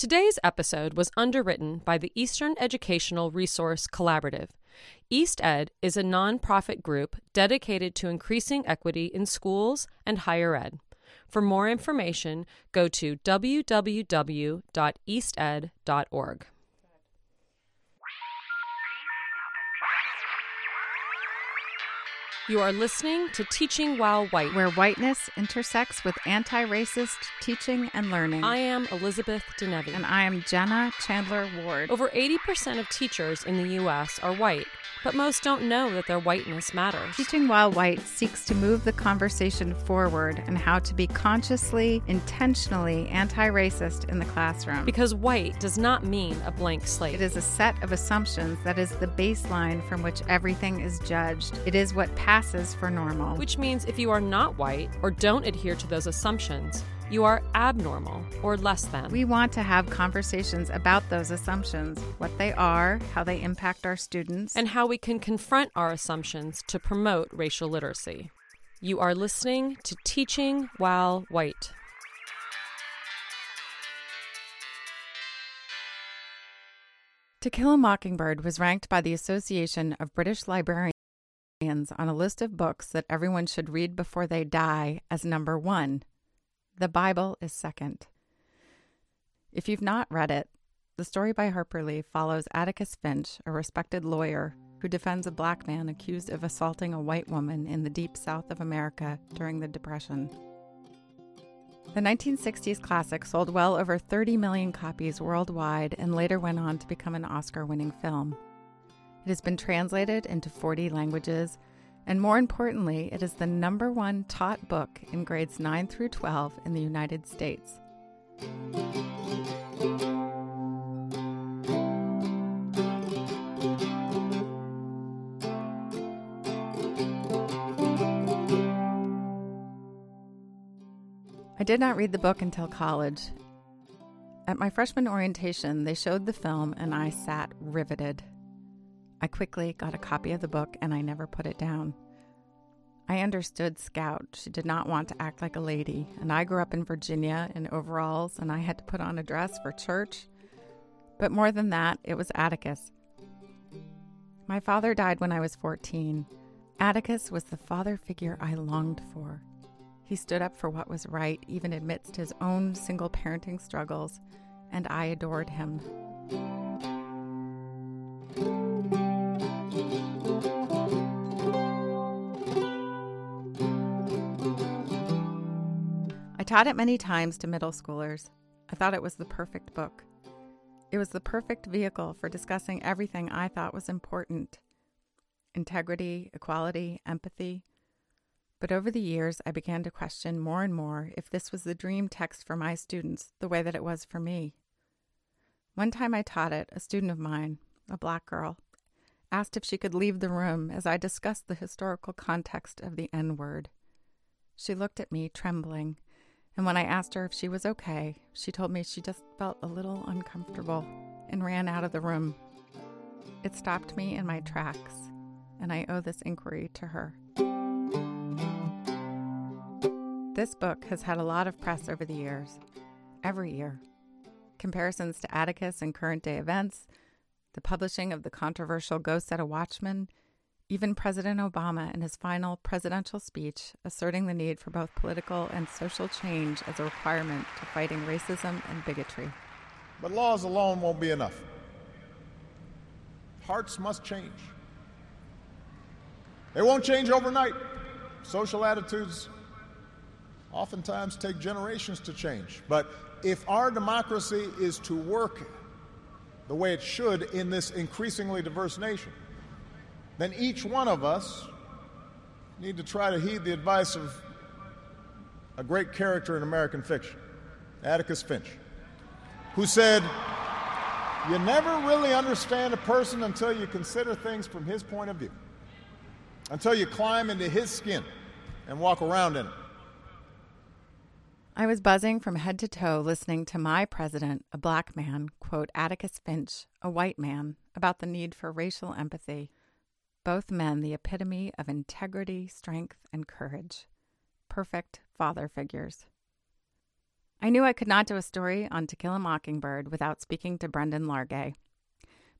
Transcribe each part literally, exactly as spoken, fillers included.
Today's episode was underwritten by the Eastern Educational Resource Collaborative. EastEd is a nonprofit group dedicated to increasing equity in schools and higher ed. For more information, go to w w w dot east ed dot org. You are listening to Teaching While White, where whiteness intersects with anti-racist teaching and learning. I am Elizabeth Denevy. And I am Jenna Chandler-Ward. Over eighty percent of teachers in the U S are white, but most don't know that their whiteness matters. Teaching While White seeks to move the conversation forward on how to be consciously, intentionally anti-racist in the classroom. Because white does not mean a blank slate. It is a set of assumptions that is the baseline from which everything is judged. It is what passes for normal. Which means if you are not white or don't adhere to those assumptions, you are abnormal or less than. We want to have conversations about those assumptions, what they are, how they impact our students, and how we can confront our assumptions to promote racial literacy. You are listening to Teaching While White. To Kill a Mockingbird was ranked by the Association of British Librarians on a list of books that everyone should read before they die as number one. The Bible is second. If you've not read it, the story by Harper Lee follows Atticus Finch, a respected lawyer who defends a black man accused of assaulting a white woman in the deep south of America during the Depression. The nineteen sixties classic sold well over thirty million copies worldwide and later went on to become an Oscar-winning film. It has been translated into forty languages, and more importantly, it is the number one taught book in grades nine through twelve in the United States. I did not read the book until college. At my freshman orientation, they showed the film, and I sat riveted. I quickly got a copy of the book, and I never put it down. I understood Scout. She did not want to act like a lady, and I grew up in Virginia in overalls, and I had to put on a dress for church. But more than that, it was Atticus. My father died when I was fourteen. Atticus was the father figure I longed for. He stood up for what was right, even amidst his own single parenting struggles, and I adored him. I taught it many times to middle schoolers. I thought it was the perfect book. It was the perfect vehicle for discussing everything I thought was important: integrity, equality, empathy. But over the years, I began to question more and more if this was the dream text for my students the way that it was for me. One time I taught it, a student of mine, a black girl, asked if she could leave the room as I discussed the historical context of the N-word. She looked at me, trembling. And when I asked her if she was okay, she told me she just felt a little uncomfortable and ran out of the room. It stopped me in my tracks, and I owe this inquiry to her. This book has had a lot of press over the years, every year. Comparisons to Atticus and current day events, the publishing of the controversial Go Set a Watchman, even President Obama in his final presidential speech asserting the need for both political and social change as a requirement to fighting racism and bigotry. But laws alone won't be enough. Hearts must change. They won't change overnight. Social attitudes oftentimes take generations to change. But if our democracy is to work the way it should in this increasingly diverse nation, then each one of us need to try to heed the advice of a great character in American fiction, Atticus Finch, who said, "You never really understand a person until you consider things from his point of view, until you climb into his skin and walk around in it." I was buzzing from head to toe listening to my president, a black man, quote Atticus Finch, a white man, about the need for racial empathy. Both men, the epitome of integrity, strength, and courage. Perfect father figures. I knew I could not do a story on To Kill a Mockingbird without speaking to Brendan Largay.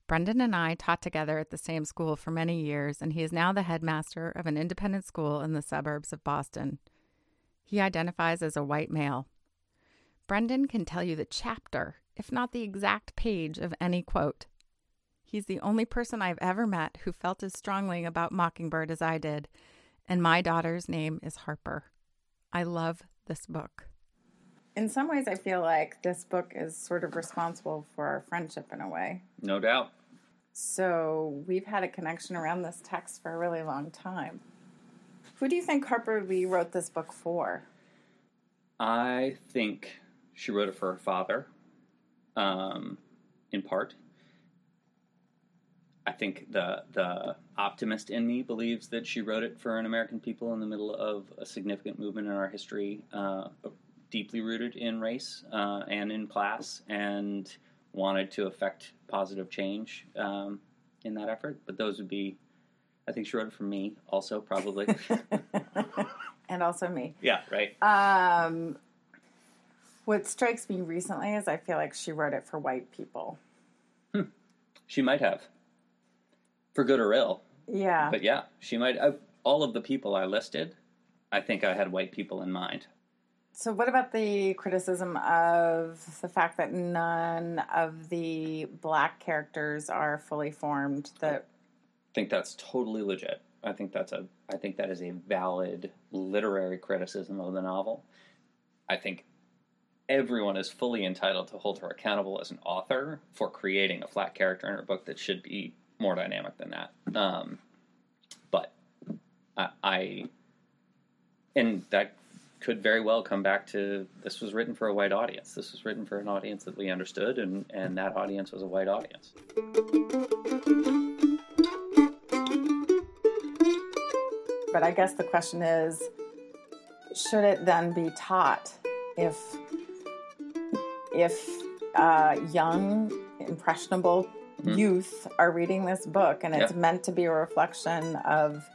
Brendan and I taught together at the same school for many years, and he is now the headmaster of an independent school in the suburbs of Boston. He identifies as a white male. Brendan can tell you the chapter, if not the exact page, of any quote. He's the only person I've ever met who felt as strongly about Mockingbird as I did, and my daughter's name is Harper. I love this book. In some ways, I feel like this book is sort of responsible for our friendship in a way. No doubt. So we've had a connection around this text for a really long time. Who do you think Harper Lee wrote this book for? I think she wrote it for her father, um, in part. I think the the optimist in me believes that she wrote it for an American people in the middle of a significant movement in our history, uh, deeply rooted in race uh, and in class, and wanted to affect positive change um, in that effort. But those would be, I think she wrote it for me also, probably. And also me. Yeah, right. Um, what strikes me recently is I feel like she wrote it for white people. Hmm. She might have. For good or ill. Yeah. But yeah, she might. I, all of the people I listed, I think I had white people in mind. So what about the criticism of the fact that none of the black characters are fully formed? That I think that's totally legit. I think that's a. I think that is a valid literary criticism of the novel. I think everyone is fully entitled to hold her accountable as an author for creating a flat character in her book that should be more dynamic than that. Um, but I, I, and that could very well come back to, this was written for a white audience. This was written for an audience that we understood, and, and that audience was a white audience. But I guess the question is, should it then be taught if, if uh, young, impressionable Mm-hmm. youth are reading this book, and it's yeah. meant to be a reflection of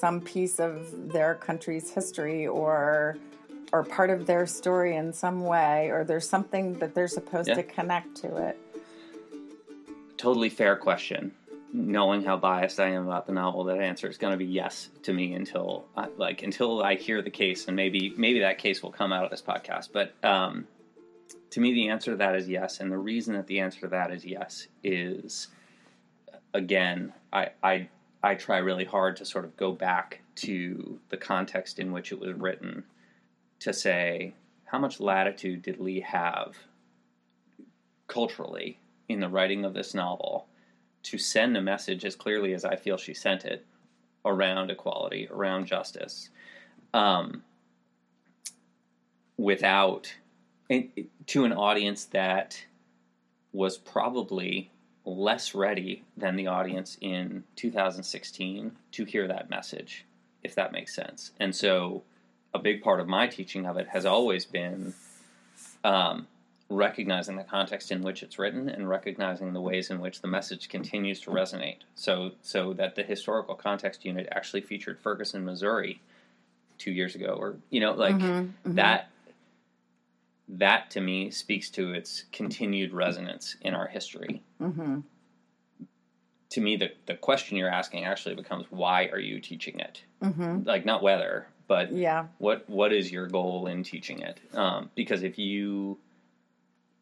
some piece of their country's history, or or part of their story in some way, or there's something that they're supposed yeah. to connect to it? Totally fair question. Knowing how biased I am about the novel, that answer is going to be yes to me until I, like until I hear the case, and maybe maybe that case will come out of this podcast. But um to me, the answer to that is yes, and the reason that the answer to that is yes is, again, I, I I try really hard to sort of go back to the context in which it was written to say, how much latitude did Lee have culturally in the writing of this novel to send a message as clearly as I feel she sent it around equality, around justice, um, without... And to an audience that was probably less ready than the audience in two thousand sixteen to hear that message, if that makes sense. And so a big part of my teaching of it has always been um, recognizing the context in which it's written and recognizing the ways in which the message continues to resonate. So, so that the historical context unit actually featured Ferguson, Missouri two years ago, or, you know, like mm-hmm, mm-hmm. that... That, to me, speaks to its continued resonance in our history. Mm-hmm. To me, the, the question you're asking actually becomes, why are you teaching it? Mm-hmm. Like, not whether, but yeah. what what is your goal in teaching it? Um, because if you,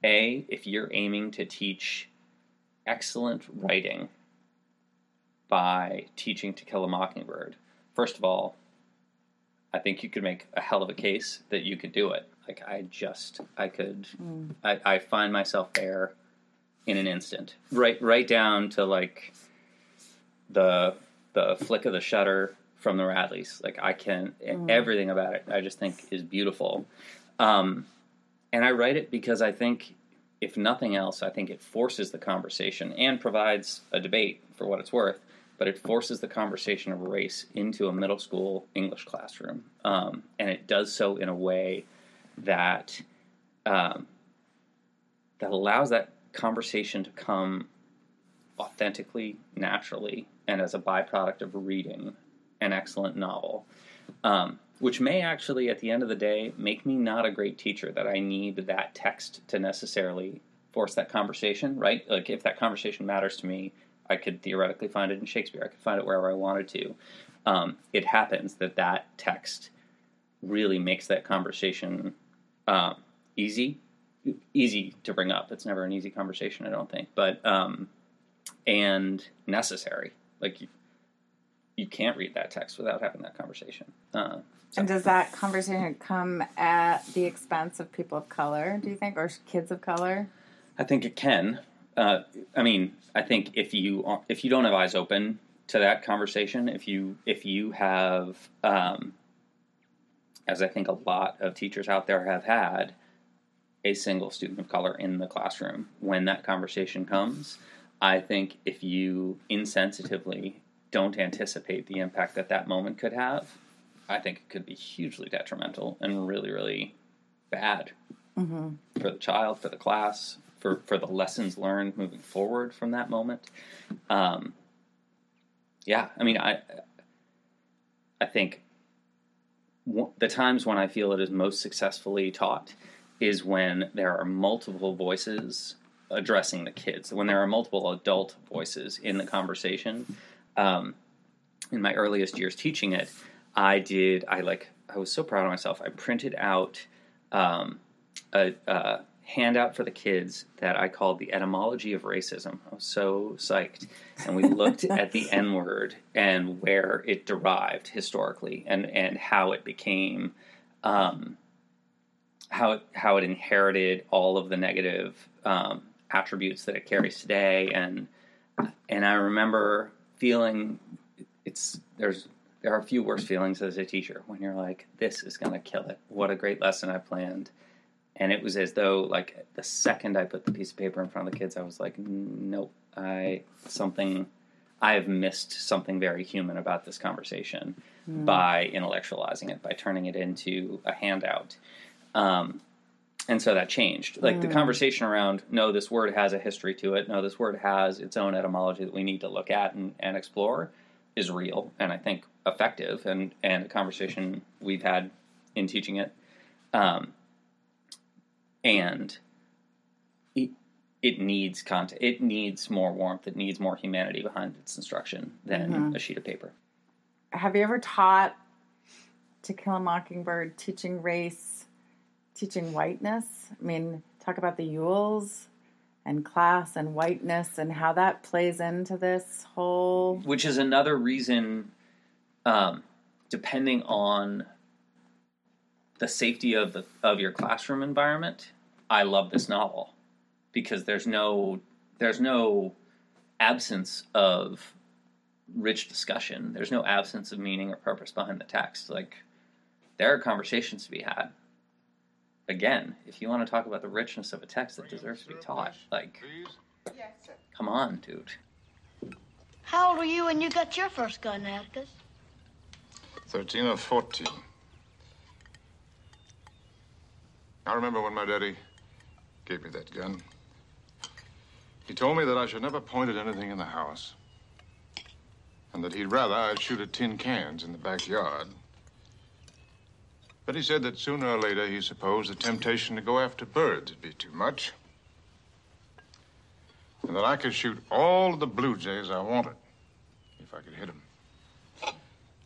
A, if you're aiming to teach excellent writing by teaching To Kill a Mockingbird, first of all, I think you could make a hell of a case that you could do it. Like, I just, I could, mm. I, I find myself there in an instant. Right right down to, like, the the flick of the shutter from the Radleys. Like, I can, mm. everything about it, I just think is beautiful. Um, and I write it because I think, if nothing else, I think it forces the conversation and provides a debate, for what it's worth, but it forces the conversation of race into a middle school English classroom. Um, and it does so in a way that um, that allows that conversation to come authentically, naturally, and as a byproduct of reading an excellent novel. Um, which may actually, at the end of the day, make me not a great teacher, that I need that text to necessarily force that conversation, right? Like, if that conversation matters to me, I could theoretically find it in Shakespeare. I could find it wherever I wanted to. Um, it happens that that text really makes that conversation uh, easy, easy to bring up. It's never an easy conversation, I don't think, but um, and necessary. Like, you, you can't read that text without having that conversation. Uh, so. And does that conversation come at the expense of people of color, do you think, or kids of color? I think it can. Uh, I mean, I think if you if you don't have eyes open to that conversation, if you if you have, um, as I think a lot of teachers out there have had, a single student of color in the classroom when that conversation comes, I think if you insensitively don't anticipate the impact that that moment could have, I think it could be hugely detrimental and really, really bad mm-hmm. for the child, for the class, for, for the lessons learned moving forward from that moment. Um, yeah, I mean, I I think w- the times when I feel it is most successfully taught is when there are multiple voices addressing the kids, when there are multiple adult voices in the conversation. Um, in my earliest years teaching it, I did, I like, I was so proud of myself. I printed out um, a... Uh, handout for the kids that I called the etymology of racism. I was so psyched. And we looked at the N-word and where it derived historically and, and how it became, um, how it, how it inherited all of the negative um, attributes that it carries today. And, and I remember feeling it's, there's, there are a few worse feelings as a teacher when you're like, this is going to kill it. What a great lesson I planned. And it was as though, like, the second I put the piece of paper in front of the kids, I was like, nope, I something, I have missed something very human about this conversation mm. by intellectualizing it, by turning it into a handout. Um, and so that changed. Like, mm. the conversation around, no, this word has a history to it, no, this word has its own etymology that we need to look at and, and explore is real and I think effective. And, and the conversation we've had in teaching it, um, And it, it needs content. It needs more warmth. It needs more humanity behind its instruction than mm-hmm. a sheet of paper. Have you ever taught To Kill a Mockingbird, teaching race, teaching whiteness? I mean, talk about the Yules and class and whiteness and how that plays into this whole... Which is another reason, um, depending on... the safety of the of your classroom environment, I love this novel because there's no there's no absence of rich discussion. There's no absence of meaning or purpose behind the text. Like, there are conversations to be had. Again, if you want to talk about the richness of a text that deserves to be taught, like, yes, sir. Come on, dude. How old were you when you got your first gun, Atticus? Thirteen or fourteen. I remember when my daddy gave me that gun. He told me that I should never point at anything in the house, and that he'd rather I'd shoot at tin cans in the backyard. But he said that sooner or later he supposed the temptation to go after birds would be too much, and that I could shoot all of the blue jays I wanted if I could hit them.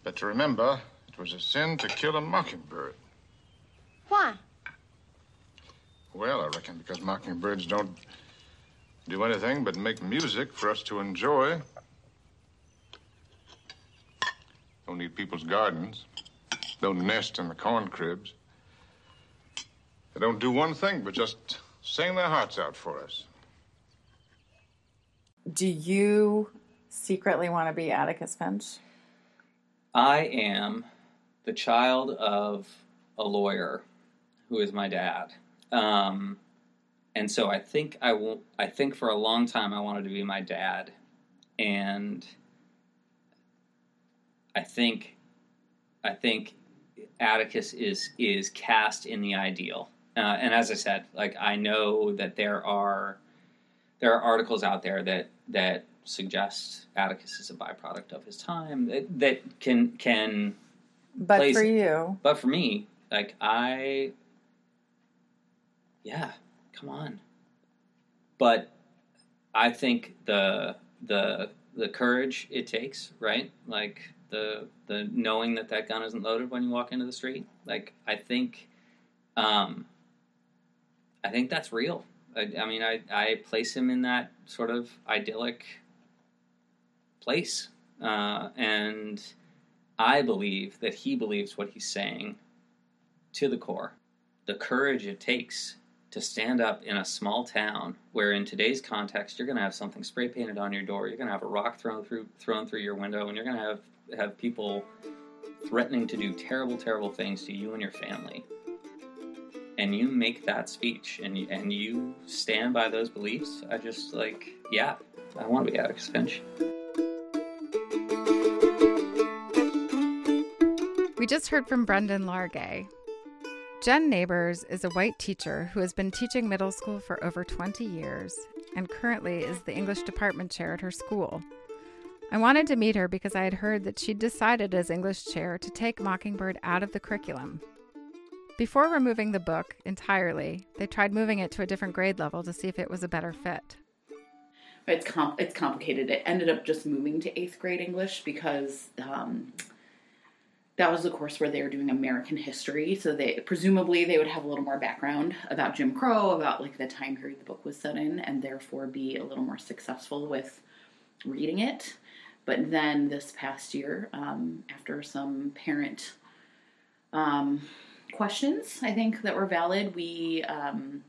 But to remember, it was a sin to kill a mockingbird. Why? Well, I reckon because mockingbirds don't do anything but make music for us to enjoy. Don't need people's gardens. Don't nest in the corn cribs. They don't do one thing but just sing their hearts out for us. Do you secretly want to be Atticus Finch? I am the child of a lawyer who is my dad. Um, and so I think I will, I think for a long time I wanted to be my dad, and I think, I think Atticus is, is cast in the ideal. Uh, and as I said, like, I know that there are, there are articles out there that, that suggest Atticus is a byproduct of his time that, that can, can But plays, for you. But for me, like, I, yeah, come on. But I think the the the courage it takes, right? Like, the the knowing that that gun isn't loaded when you walk into the street. Like, I think, um, I think that's real. I, I mean, I, I place him in that sort of idyllic place. Uh, and I believe that he believes what he's saying to the core. The courage it takes to stand up in a small town where in today's context, you're going to have something spray painted on your door, you're going to have a rock thrown through thrown through your window, and you're going to have, have people threatening to do terrible, terrible things to you and your family. And you make that speech, and you, and you stand by those beliefs. I just, like, yeah, I want to be Atticus Finch. We just heard from Brendan Largay. Jen Neighbors is a white teacher who has been teaching middle school for over twenty years and currently is the English department chair at her school. I wanted to meet her because I had heard that she'd decided as English chair to take Mockingbird out of the curriculum. Before removing the book entirely, they tried moving it to a different grade level to see if it was a better fit. It's com- it's complicated. It ended up just moving to eighth grade English because... Um, That was the course where they were doing American history, so they presumably they would have a little more background about Jim Crow, about like the time period the book was set in, and therefore be a little more successful with reading it. But then this past year, um, after some parent um, questions, I think that were valid, we, um,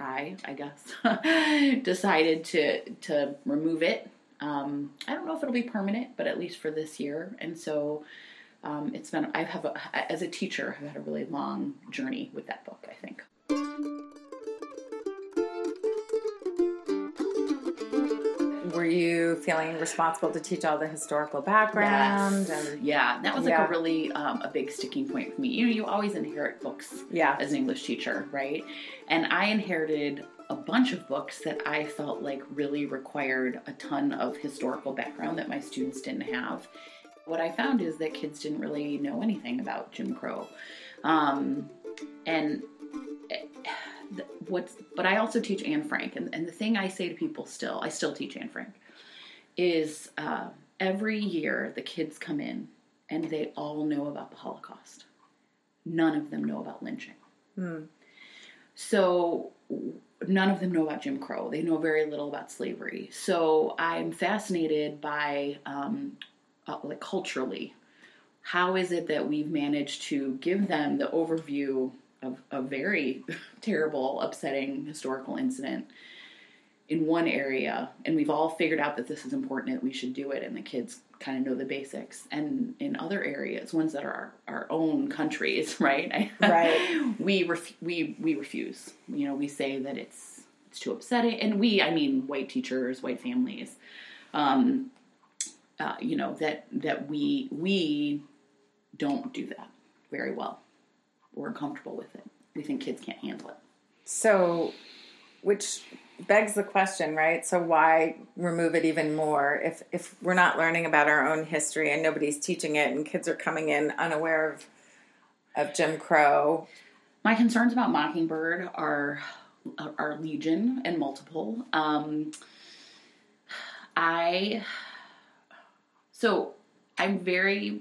I, I guess, decided to to remove it. Um, I don't know if it'll be permanent, but at least for this year. And so um, it's been, I have, a, as a teacher, I've had a really long journey with that book, I think. Were you feeling responsible to teach all the historical background? Yes. And, yeah, that was like yeah. a really, um, a big sticking point for me. You know, you always inherit books yeah. as an English teacher, right? And I inherited a bunch of books that I felt like really required a ton of historical background that my students didn't have. What I found is that kids didn't really know anything about Jim Crow. Um, and what's, but I also teach Anne Frank. And, and the thing I say to people still, I still teach Anne Frank, is uh, every year the kids come in and they all know about the Holocaust. None of them know about lynching. Mm. So none of them know about Jim Crow. They know very little about slavery. So I'm fascinated by, um, uh, like, culturally, how is it that we've managed to give them the overview of a very terrible, upsetting historical incident in one area, and we've all figured out that this is important, that we should do it, and the kids kind of know the basics. And in other areas, ones that are our, our own countries, right? Right. we ref- we we refuse. You know, we say that it's it's too upsetting, and we, I mean, white teachers, white families, um, uh, you know, that that we we don't do that very well. We're uncomfortable with it. We think kids can't handle it. So, which begs the question, right? So why remove it even more if, if we're not learning about our own history and nobody's teaching it and kids are coming in unaware of of Jim Crow? My concerns about Mockingbird are are legion and multiple. Um, I so I'm very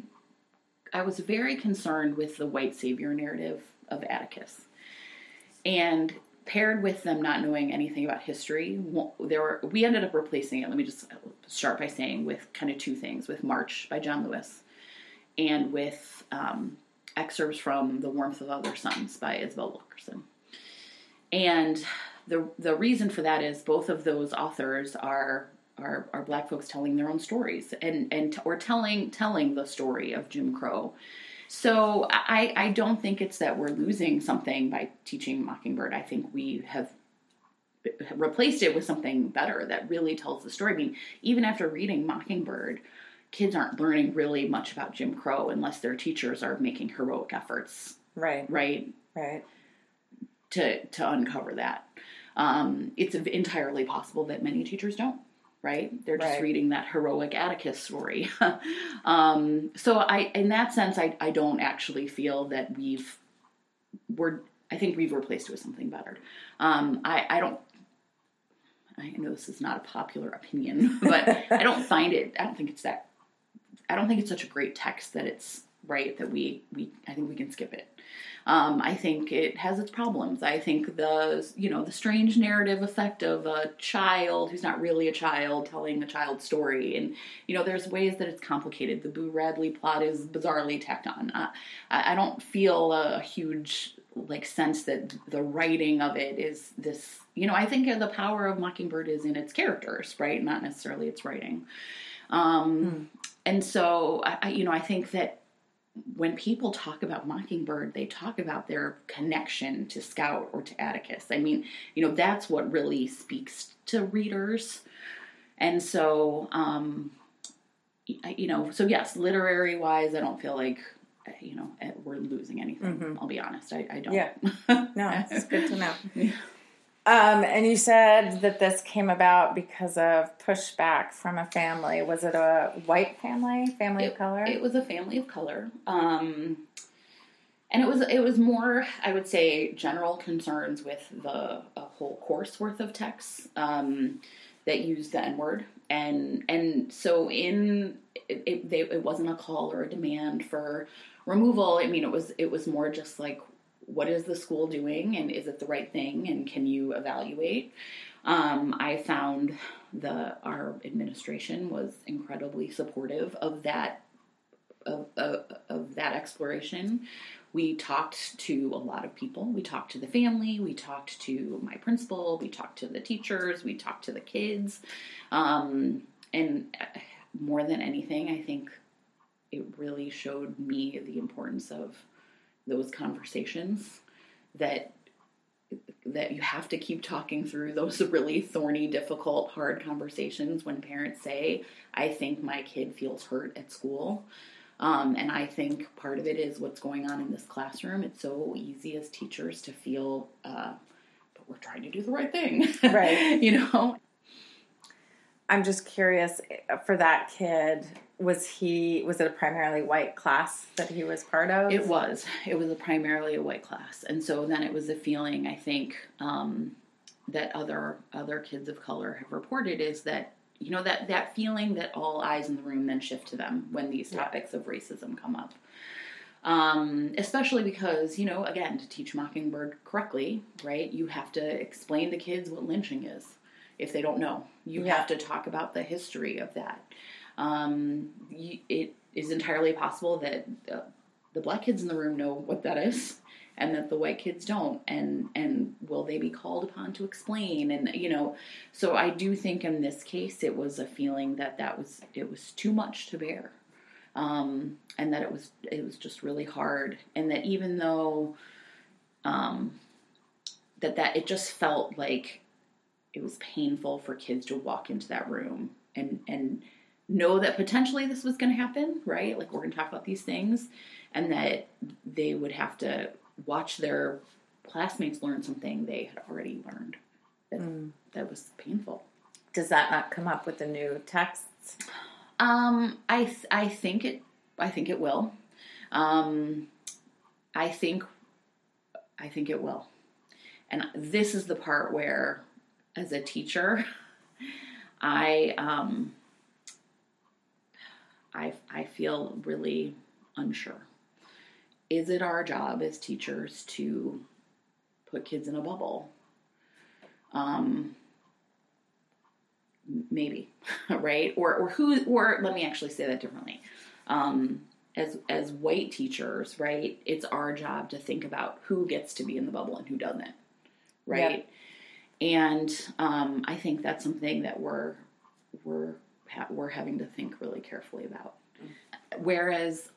I was very concerned with the white savior narrative of Atticus, and paired with them not knowing anything about history, there were, we ended up replacing it. Let me just start by saying with kind of two things, with March by John Lewis and with um, excerpts from The Warmth of Other Suns by Isabel Wilkerson. And the the reason for that is both of those authors are are, are Black folks telling their own stories and, and or telling telling the story of Jim Crow. So I, I don't think it's that we're losing something by teaching Mockingbird. I think we have replaced it with something better that really tells the story. I mean, even after reading Mockingbird, kids aren't learning really much about Jim Crow unless their teachers are making heroic efforts. Right. Right. Right. To to uncover that. Um, it's entirely possible that many teachers don't. right? They're just right. reading that heroic Atticus story. um, so I, in that sense, I, I don't actually feel that we've, we're, I think we've replaced it with something better. Um, I, I don't, I know this is not a popular opinion, but I don't find it, I don't think it's that, I don't think it's such a great text that it's right, that we, we I think we can skip it. Um, I think it has its problems. I think the, you know, the strange narrative effect of a child who's not really a child telling a child's story. And, you know, there's ways that it's complicated. The Boo Radley plot is bizarrely tacked on. Uh, I, I don't feel a huge, like, sense that the writing of it is this, you know, I think the power of Mockingbird is in its characters, right? Not necessarily its writing. Um, mm. And so, I, I, you know, I think that when people talk about Mockingbird, they talk about their connection to Scout or to Atticus. I mean, you know, that's what really speaks to readers. And so, um, you know, so yes, literary wise, I don't feel like, you know, we're losing anything. Mm-hmm. I'll be honest. I, I don't. Yeah. No, it's good to know. Yeah. Um, and you said that this came about because of pushback from a family. Was it a white family, family it, of color? It was a family of color. Um, and it was, it was more, I would say, general concerns with the a whole course worth of texts, um, that used the N-word. And, and so in, it, it, they, it wasn't a call or a demand for removal. I mean, it was, it was more just like, what is the school doing, and is it the right thing, and can you evaluate? Um, I found the our administration was incredibly supportive of that of, of, of that exploration. We talked to a lot of people. We talked to the family. We talked to my principal. We talked to the teachers. We talked to the kids. Um, and more than anything, I think it really showed me the importance of those conversations, that that you have to keep talking through those really thorny, difficult, hard conversations when parents say, I think my kid feels hurt at school. Um, and I think part of it is what's going on in this classroom. It's so easy as teachers to feel, uh, but we're trying to do the right thing. Right. You know? I'm just curious, for that kid, was he, was it a primarily white class that he was part of? It was. It was a primarily a white class. And so then it was a feeling, I think, um, that other other kids of color have reported, is that, you know, that, that feeling that all eyes in the room then shift to them when these topics of racism come up. Um, especially because, you know, again, to teach Mockingbird correctly, right, you have to explain to kids what lynching is if they don't know. You yeah. have to talk about the history of that. Um, you, it is entirely possible that uh, the black kids in the room know what that is, and that the white kids don't, and, and will they be called upon to explain? And, you know, so I do think in this case, it was a feeling that that was, it was too much to bear. Um, and that it was, it was just really hard. And that even though, um, that, that it just felt like it was painful for kids to walk into that room and, and know that potentially this was going to happen, right? Like, we're going to talk about these things, and that they would have to watch their classmates learn something they had already learned. That, mm. that was painful. Does that not come up with the new texts? Um, I th- I think it. I think it will. Um, I think. I think it will. And this is the part where, as a teacher, I. Um, I, I feel really unsure. Is it our job as teachers to put kids in a bubble? Um, maybe, right? Or or who? Or let me actually say that differently. Um, as as white teachers, right? It's our job to think about who gets to be in the bubble and who doesn't, right? Yep. And um, I think that's something that we're we're. we're having to think really carefully about. Whereas,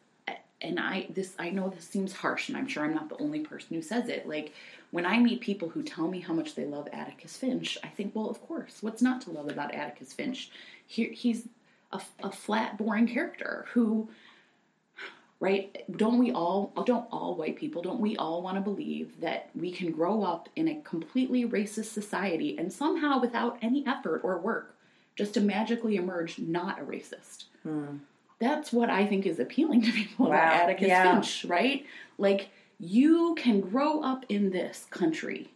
and I, this, I know this seems harsh, and I'm sure I'm not the only person who says it. Like, when I meet people who tell me how much they love Atticus Finch, I think, well, of course, what's not to love about Atticus Finch? He, he's a, a flat, boring character who, right? Don't we all, don't all white people, don't we all want to believe that we can grow up in a completely racist society and somehow, without any effort or work, just to magically emerge not a racist. Mm. That's what I think is appealing to people wow. about Atticus yeah. Finch, right? Like, you can grow up in this country,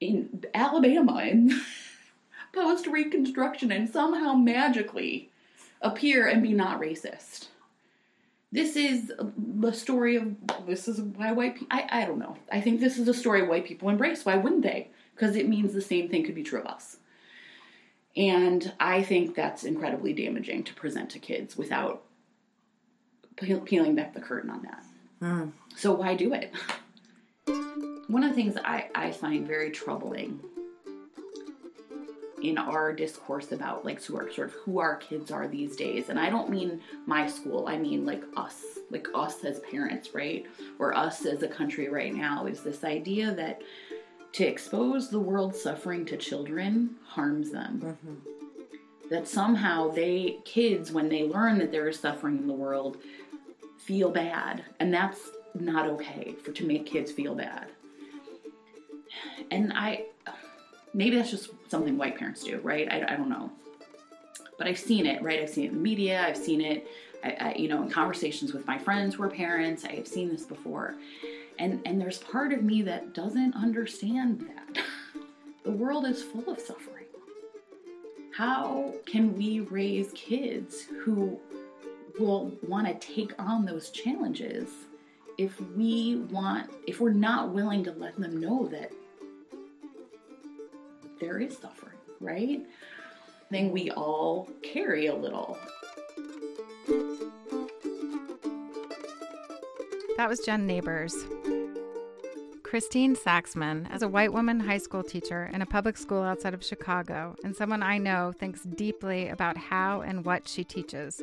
in Alabama, in post-Reconstruction, and somehow magically appear and be not racist. This is the story of, this is why white people, I, I don't know. I think this is a story white people embrace. Why wouldn't they? Because it means the same thing could be true of us. And I think that's incredibly damaging to present to kids without pe- peeling back the curtain on that. Mm. So why do it? One of the things I, I find very troubling in our discourse about, like, sort of who our kids are these days, and I don't mean my school, I mean, like, us, like, us as parents, right? Or us as a country right now, is this idea that to expose the world's suffering to children harms them. Mm-hmm. That somehow they, kids, when they learn that there is suffering in the world, feel bad. And that's not okay for to make kids feel bad. And I, maybe that's just something white parents do, right? I, I don't know. But I've seen it, right? I've seen it in the media. I've seen it, I, I, you know, in conversations with my friends who are parents. I have seen this before. And and there's part of me that doesn't understand that. The world is full of suffering. How can we raise kids who will want to take on those challenges if we want, if we're not willing to let them know that there is suffering, right? I think we all carry a little. That was Jen Neighbors. Christine Saxman, as a white woman high school teacher in a public school outside of Chicago, and someone I know thinks deeply about how and what she teaches.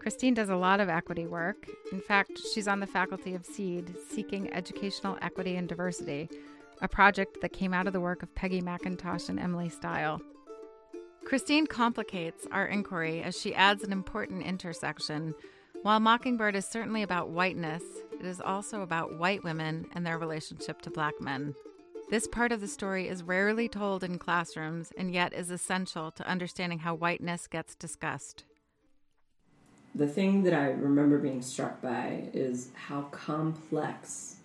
Christine does a lot of equity work. In fact, she's on the faculty of SEED, Seeking Educational Equity and Diversity, a project that came out of the work of Peggy McIntosh and Emily Style. Christine complicates our inquiry as she adds an important intersection. While Mockingbird is certainly about whiteness, it is also about white women and their relationship to black men. This part of the story is rarely told in classrooms and yet is essential to understanding how whiteness gets discussed. The thing that I remember being struck by is how complex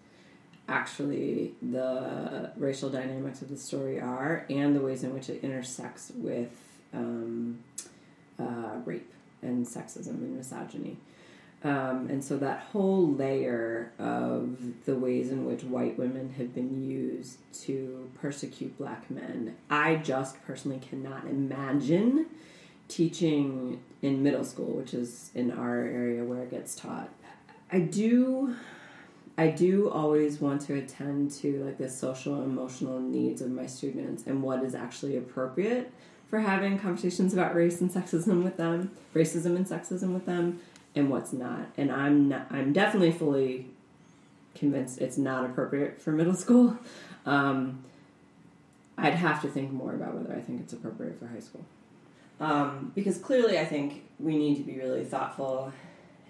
actually the racial dynamics of the story are and the ways in which it intersects with um, uh, rape and sexism and misogyny. Um, and so that whole layer of the ways in which white women have been used to persecute black men, I just personally cannot imagine teaching in middle school, which is in our area where it gets taught. I do, I do always want to attend to, like, the social and emotional needs of my students and what is actually appropriate for having conversations about race and sexism with them, racism and sexism with them, and what's not. And I'm not, I'm definitely fully convinced it's not appropriate for middle school. Um, I'd have to think more about whether I think it's appropriate for high school. Um, because clearly I think we need to be really thoughtful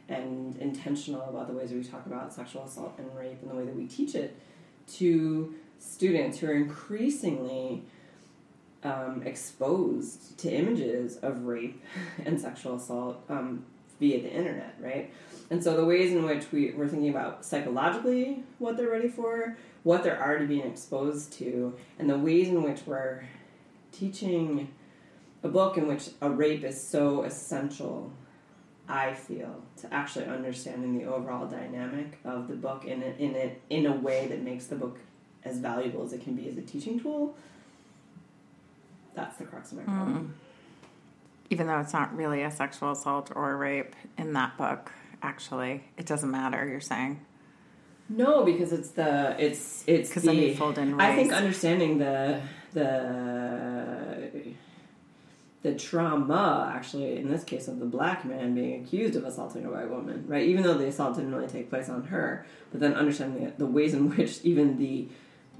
and intentional about the ways that we talk about sexual assault and rape and the way that we teach it to students who are increasingly um, exposed to images of rape and sexual assault um, via the internet, right? And so the ways in which we, we're thinking about psychologically what they're ready for, what they're already being exposed to, and the ways in which we're teaching a book in which a rape is so essential, I feel, to actually understanding the overall dynamic of the book in a, in a, in a way that makes the book as valuable as it can be as a teaching tool. That's the crux of my problem. Mm. Even though it's not really a sexual assault or rape in that book, actually, it doesn't matter, you're saying? No, because it's the, it's, it's the, then you fold in race. I think understanding the, the, the trauma, actually, in this case of the black man being accused of assaulting a white woman, right? Even though the assault didn't really take place on her, but then understanding the ways in which even the,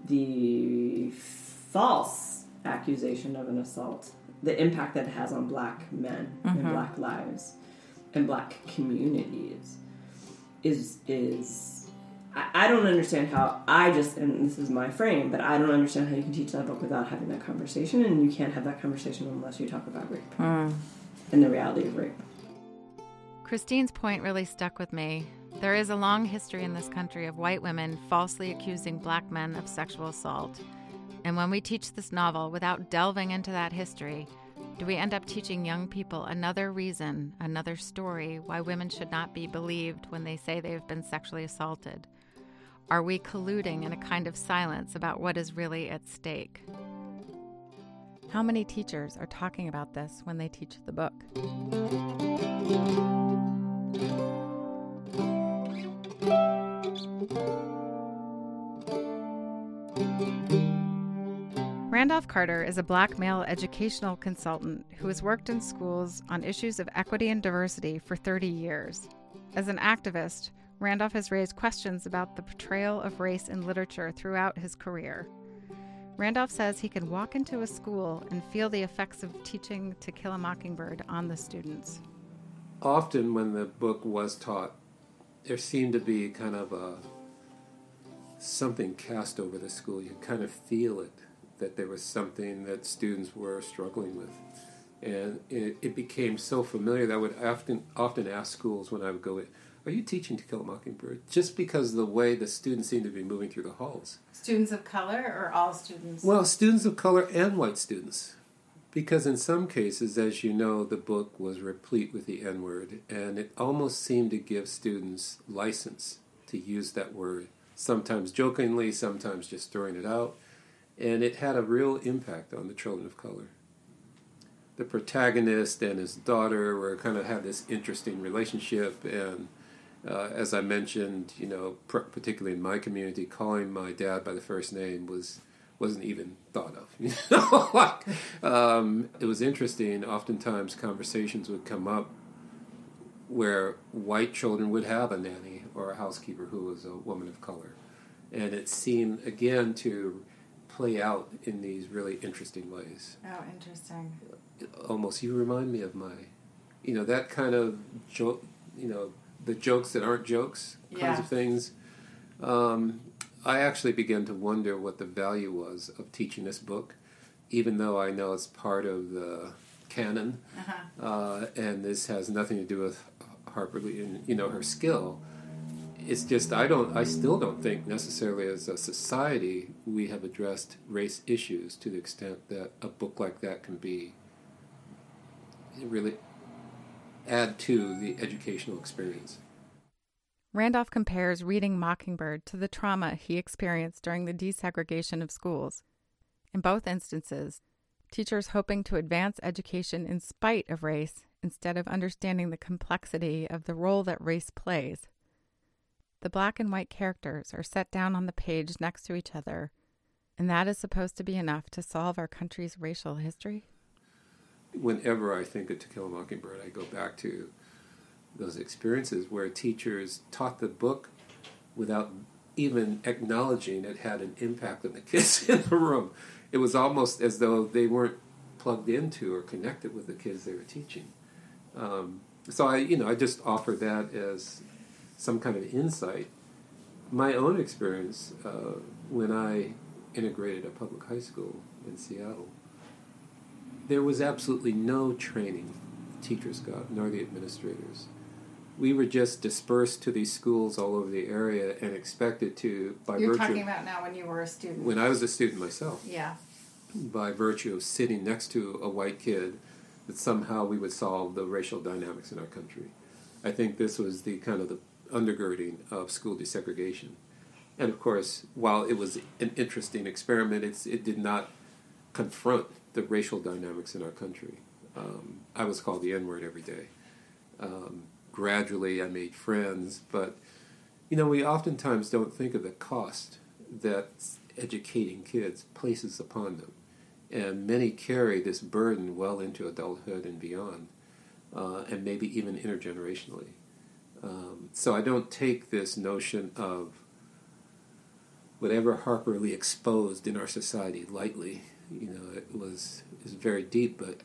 the false accusation of an assault, the impact that it has on black men mm-hmm. and black lives and black communities is, is I don't understand how I just, and this is my frame, but I don't understand how you can teach that book without having that conversation, and you can't have that conversation unless you talk about rape mm. and the reality of rape. Christine's point really stuck with me. There is a long history in this country of white women falsely accusing black men of sexual assault. And when we teach this novel without delving into that history, do we end up teaching young people another reason, another story, why women should not be believed when they say they've been sexually assaulted? Are we colluding in a kind of silence about what is really at stake? How many teachers are talking about this when they teach the book? Randolph Carter is a black male educational consultant who has worked in schools on issues of equity and diversity for thirty years. As an activist, Randolph has raised questions about the portrayal of race in literature throughout his career. Randolph says he can walk into a school and feel the effects of teaching To Kill a Mockingbird on the students. Often when the book was taught, there seemed to be kind of a something cast over the school. You kind of feel it, that there was something that students were struggling with. And it, it became so familiar that I would often, often ask schools when I would go in, are you teaching To Kill a Mockingbird? Just because of the way the students seem to be moving through the halls. Students of color or all students? Well, students of color and white students. Because in some cases, as you know, the book was replete with the N-word, and it almost seemed to give students license to use that word, sometimes jokingly, sometimes just throwing it out. And it had a real impact on the children of color. The protagonist and his daughter were kind of had this interesting relationship, and Uh, as I mentioned, you know, pr- particularly in my community, calling my dad by the first name was, wasn't even thought of. You know? like, um, it was interesting. Oftentimes conversations would come up where white children would have a nanny or a housekeeper who was a woman of color. And it seemed, again, to play out in these really interesting ways. Oh, interesting. Almost, you remind me of my, you know, that kind of, jo- you know, the jokes that aren't jokes, kinds yeah. of things. Um, I actually began to wonder what the value was of teaching this book, even though I know it's part of the canon, uh-huh. uh, and this has nothing to do with Harper Lee and, you know, her skill. It's just I don't, I still don't think necessarily as a society we have addressed race issues to the extent that a book like that can be really add to the educational experience. Randolph compares reading Mockingbird to the trauma he experienced during the desegregation of schools. In both instances, teachers hoping to advance education in spite of race instead of understanding the complexity of the role that race plays. The black and white characters are set down on the page next to each other, and that is supposed to be enough to solve our country's racial history? Whenever I think of To Kill a Mockingbird, I go back to those experiences where teachers taught the book without even acknowledging it had an impact on the kids in the room. It was almost as though they weren't plugged into or connected with the kids they were teaching. Um, so I, you know, I just offer that as some kind of insight. My own experience uh, when I integrated a public high school in Seattle, there was absolutely no training the teachers got, nor the administrators. We were just dispersed to these schools all over the area and expected to, by You're virtue... You're talking about now when you were a student. When I was a student myself. Yeah. By virtue of sitting next to a white kid, that somehow we would solve the racial dynamics in our country. I think this was the kind of the undergirding of school desegregation. And of course, while it was an interesting experiment, it's, it did not confront the racial dynamics in our country. Um, I was called the N-word every day. Um, gradually, I made friends, but, you know, we oftentimes don't think of the cost that educating kids places upon them. And many carry this burden well into adulthood and beyond, uh, and maybe even intergenerationally. Um, so I don't take this notion of whatever Harper Lee exposed in our society lightly. You know, it was, it was very deep, but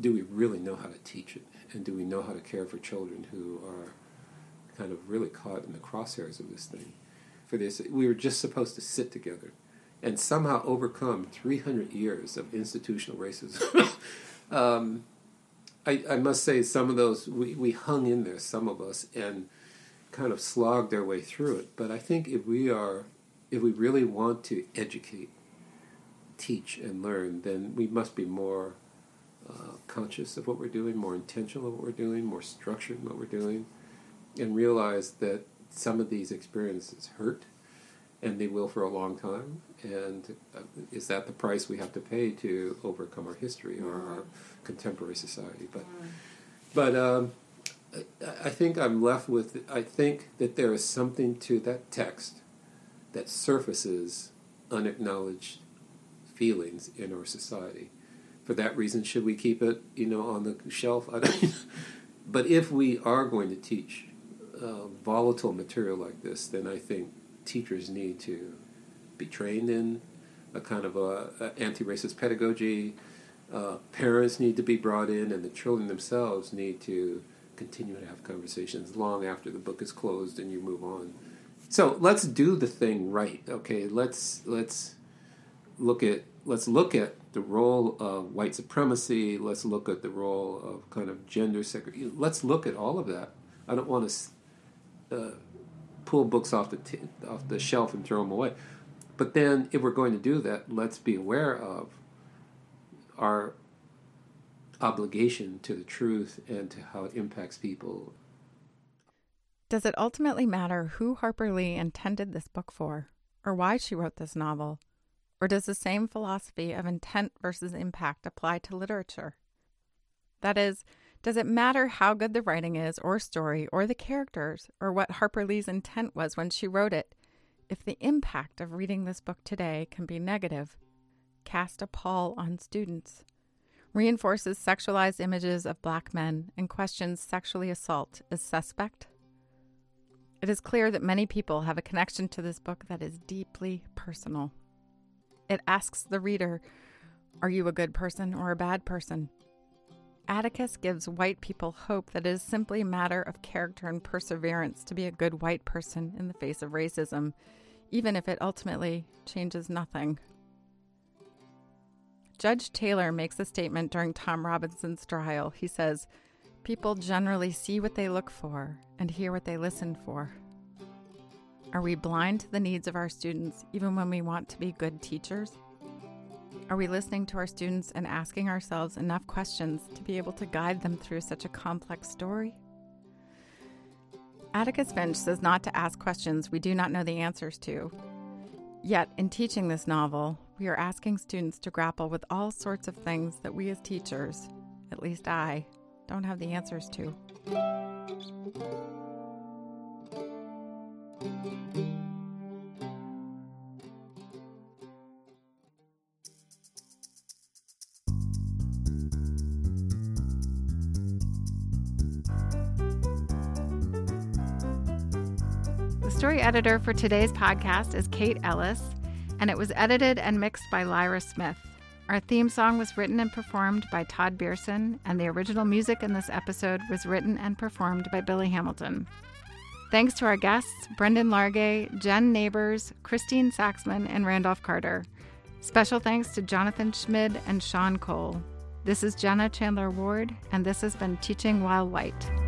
do we really know how to teach it? And do we know how to care for children who are kind of really caught in the crosshairs of this thing? for this. We were just supposed to sit together and somehow overcome three hundred years of institutional racism. um, I, I must say some of those, we, we hung in there, some of us, and kind of slogged our way through it. But I think if we are, if we really want to educate, teach, and learn, then we must be more uh, conscious of what we're doing, more intentional of what we're doing, more structured in what we're doing, and realize that some of these experiences hurt, and they will for a long time. And uh, is that the price we have to pay to overcome our history or our contemporary society? But, but um, I, I think I'm left with, I think that there is something to that text that surfaces unacknowledged feelings in our society. For that reason, should we keep it, you know, on the shelf? I don't, but if we are going to teach uh, volatile material like this, then I think teachers need to be trained in a kind of a, a anti-racist pedagogy. Uh, parents need to be brought in, and the children themselves need to continue to have conversations long after the book is closed and you move on. So let's do the thing right. Okay, let's let's look at let's look at the role of white supremacy. Let's look at the role of kind of gender segregation. Let's look at all of that. I don't want to uh, pull books off the t- off the shelf and throw them away. But then, if we're going to do that, let's be aware of our obligation to the truth and to how it impacts people. Does it ultimately matter who Harper Lee intended this book for, or why she wrote this novel? Or does the same philosophy of intent versus impact apply to literature? That is, does it matter how good the writing is, or story, or the characters, or what Harper Lee's intent was when she wrote it? If the impact of reading this book today can be negative, cast a pall on students, reinforces sexualized images of black men, and questions sexually assault as suspect, it is clear that many people have a connection to this book that is deeply personal. It asks the reader, are you a good person or a bad person? Atticus gives white people hope that it is simply a matter of character and perseverance to be a good white person in the face of racism, even if it ultimately changes nothing. Judge Taylor makes a statement during Tom Robinson's trial. He says, people generally see what they look for and hear what they listen for. Are we blind to the needs of our students even when we want to be good teachers? Are we listening to our students and asking ourselves enough questions to be able to guide them through such a complex story? Atticus Finch says not to ask questions we do not know the answers to. Yet, in teaching this novel, we are asking students to grapple with all sorts of things that we as teachers, at least I, don't have the answers to. Story editor for today's podcast is Kate Ellis, and it was edited and mixed by Lyra Smith. Our theme song was written and performed by Todd Beerson, and the original music in this episode was written and performed by Billy Hamilton. Thanks to our guests, Brendan Largay, Jen Neighbors, Christine Saxman, and Randolph Carter. Special thanks to Jonathan Schmid and Sean Cole. This is Jenna Chandler-Ward, and this has been Teaching While White.